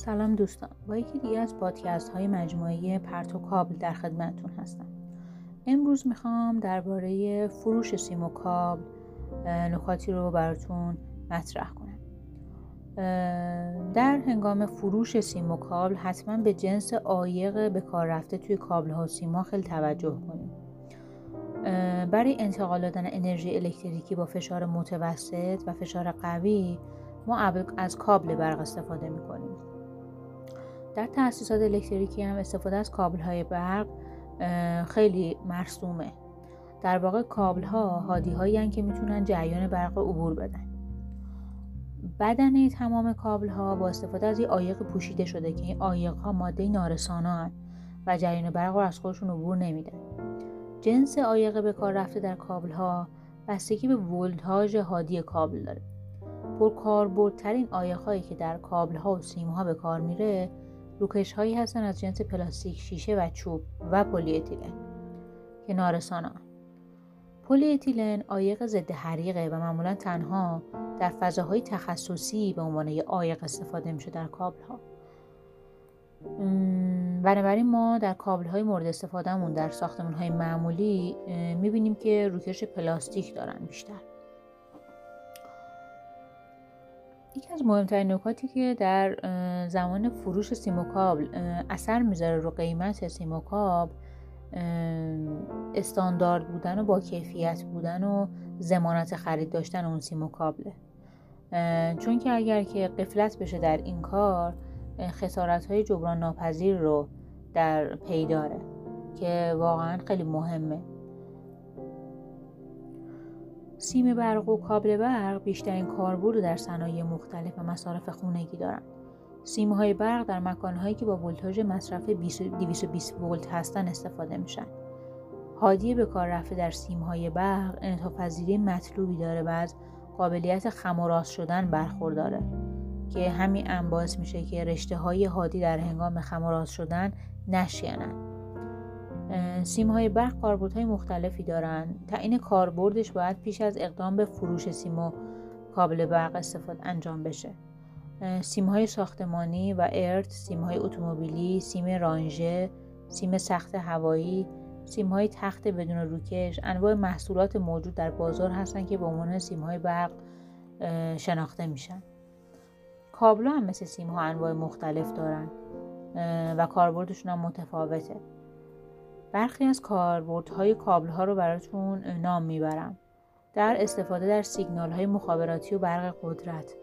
سلام دوستان، با یکی دیگه از پادکست‌های مجموعه پرت و کابل در خدمتتون هستم. امروز میخوام درباره فروش سیم و کابل نکاتی رو براتون مطرح کنم. در هنگام فروش سیم و کابل حتما به جنس عایق به کار رفته توی کابل‌ها و سیم‌ها خیلی توجه کنیم. برای انتقال دادن انرژی الکتریکی با فشار متوسط و فشار قوی ما از کابل برق استفاده می‌کنیم. در تأسیسات الکتریکی هم استفاده از کابل‌های برق خیلی مرسومه. در واقع کابل‌ها هادی‌هایی هستند که می‌تونن جریان برق عبور بدن. بدنه تمام کابل‌ها با استفاده از یه عایق پوشیده شده که این عایق‌ها ماده نارسانا هستند و جریان برق رو از خودشون عبور نمیدن. جنس عایق به کار رفته در کابل‌ها بستگی به ولتاژ هادی کابل داره. پرکاربردترین عایق‌هایی که در کابل‌ها و سیم‌ها به کار میره روکش‌هایی هستن از جنس پلاستیک، شیشه و چوب و پلی اتیلن که نارسانا. پلی اتیلن عایق ضد حریقه و معمولا تنها در فضاهای تخصصی به عنوان یک عایق استفاده میشه در کابل‌ها. بنابراین ما در کابل‌های مورد استفادهمون در ساختمان‌های معمولی می‌بینیم که روکش پلاستیک دارن بیشتر. یکی از مهمترین نکاتی که در زمان فروش سیم و کابل اثر میذاره رو قیمت سیم و کابل استاندارد بودن و با کیفیت بودن و ضمانت خرید داشتن اون سیم و کابله. چون که اگر که غفلت بشه در این کار خسارت‌های جبران ناپذیر رو در پی داره که واقعا خیلی مهمه. سیم برق و کابل برق بیشترین کاربرد در صنایع مختلف و مصارف خانگی دارند. سیم‌های برق در مکان‌هایی که با ولتاژ مصرف 220 ولت هستند استفاده میشن. هادی به کار رفته در سیم‌های برق انعطاف‌پذیری مطلوبی داره و از قابلیت خم و راست شدن برخورداره که همین باعث میشه که رشته‌های هادی در هنگام خم و راست شدن نشکنن. سیم‌های برق کاربردهای مختلفی دارند. تعیین کاربردش باید پیش از اقدام به فروش سیم و کابل برق استفاده انجام بشه. سیم‌های ساختمانی و ارت، سیم‌های اتومبیلی، سیم رانژه، سیم سخت هوایی، سیم‌های تخت بدون روکش، انواع محصولات موجود در بازار هستند که به عنوان سیم‌های برق شناخته میشن. کابل‌ها هم مثل سیم‌ها انواع مختلف دارن و کاربردشون هم متفاوته. برخی از کاربردهای کابل‌ها رو براتون نام میبرم. در استفاده در سیگنال‌های مخابراتی و برق قدرت،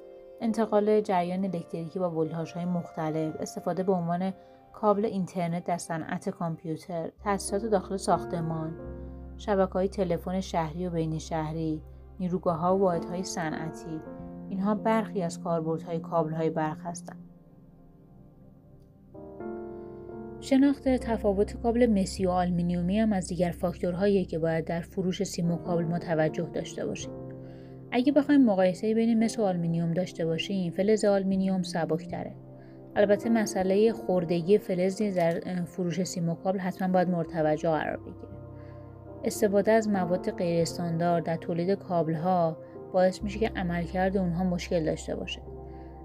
انتقال جریان الکتریکی با ولتاژهای مختلف، استفاده به عنوان کابل اینترنت در صنعت کامپیوتر، تأسیسات داخل ساختمان، شبکه‌های تلفن شهری و بین شهری، نیروگاه‌ها و واحدهای صنعتی. اینها برخی از کاربردهای کابل‌های برق هستند. شناخت تفاوت کابل مسی و آلومینیومی هم از دیگر فاکتورهایی که باید در فروش سیم و کابل ما توجه داشته باشیم. اگه بخوایم مقایسه بین مس و آلومینیوم داشته باشیم، فلز آلومینیوم سبک‌تره. البته مسئله خوردگی فلز نیز در فروش سیم و کابل حتما باید مورد توجه قرار بگیره. استفاده از مواد غیر استاندارد در تولید کابل‌ها باعث میشه که عملکرد اونها مشکل داشته باشه.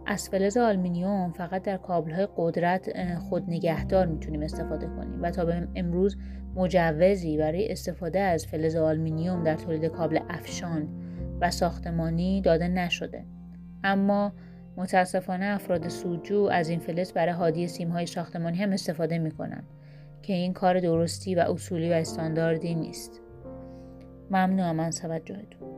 از فلز آلومینیوم فقط در کابل‌های قدرت خود نگهدار میتونیم استفاده کنیم و تا به امروز مجوزی برای استفاده از فلز آلومینیوم در تولید کابل افشان و ساختمانی داده نشده. اما متاسفانه افراد سودجو از این فلز برای هادی سیم‌های ساختمانی هم استفاده میکنن که این کار درستی و اصولی و استانداردی نیست. ممنونم از توجهتون.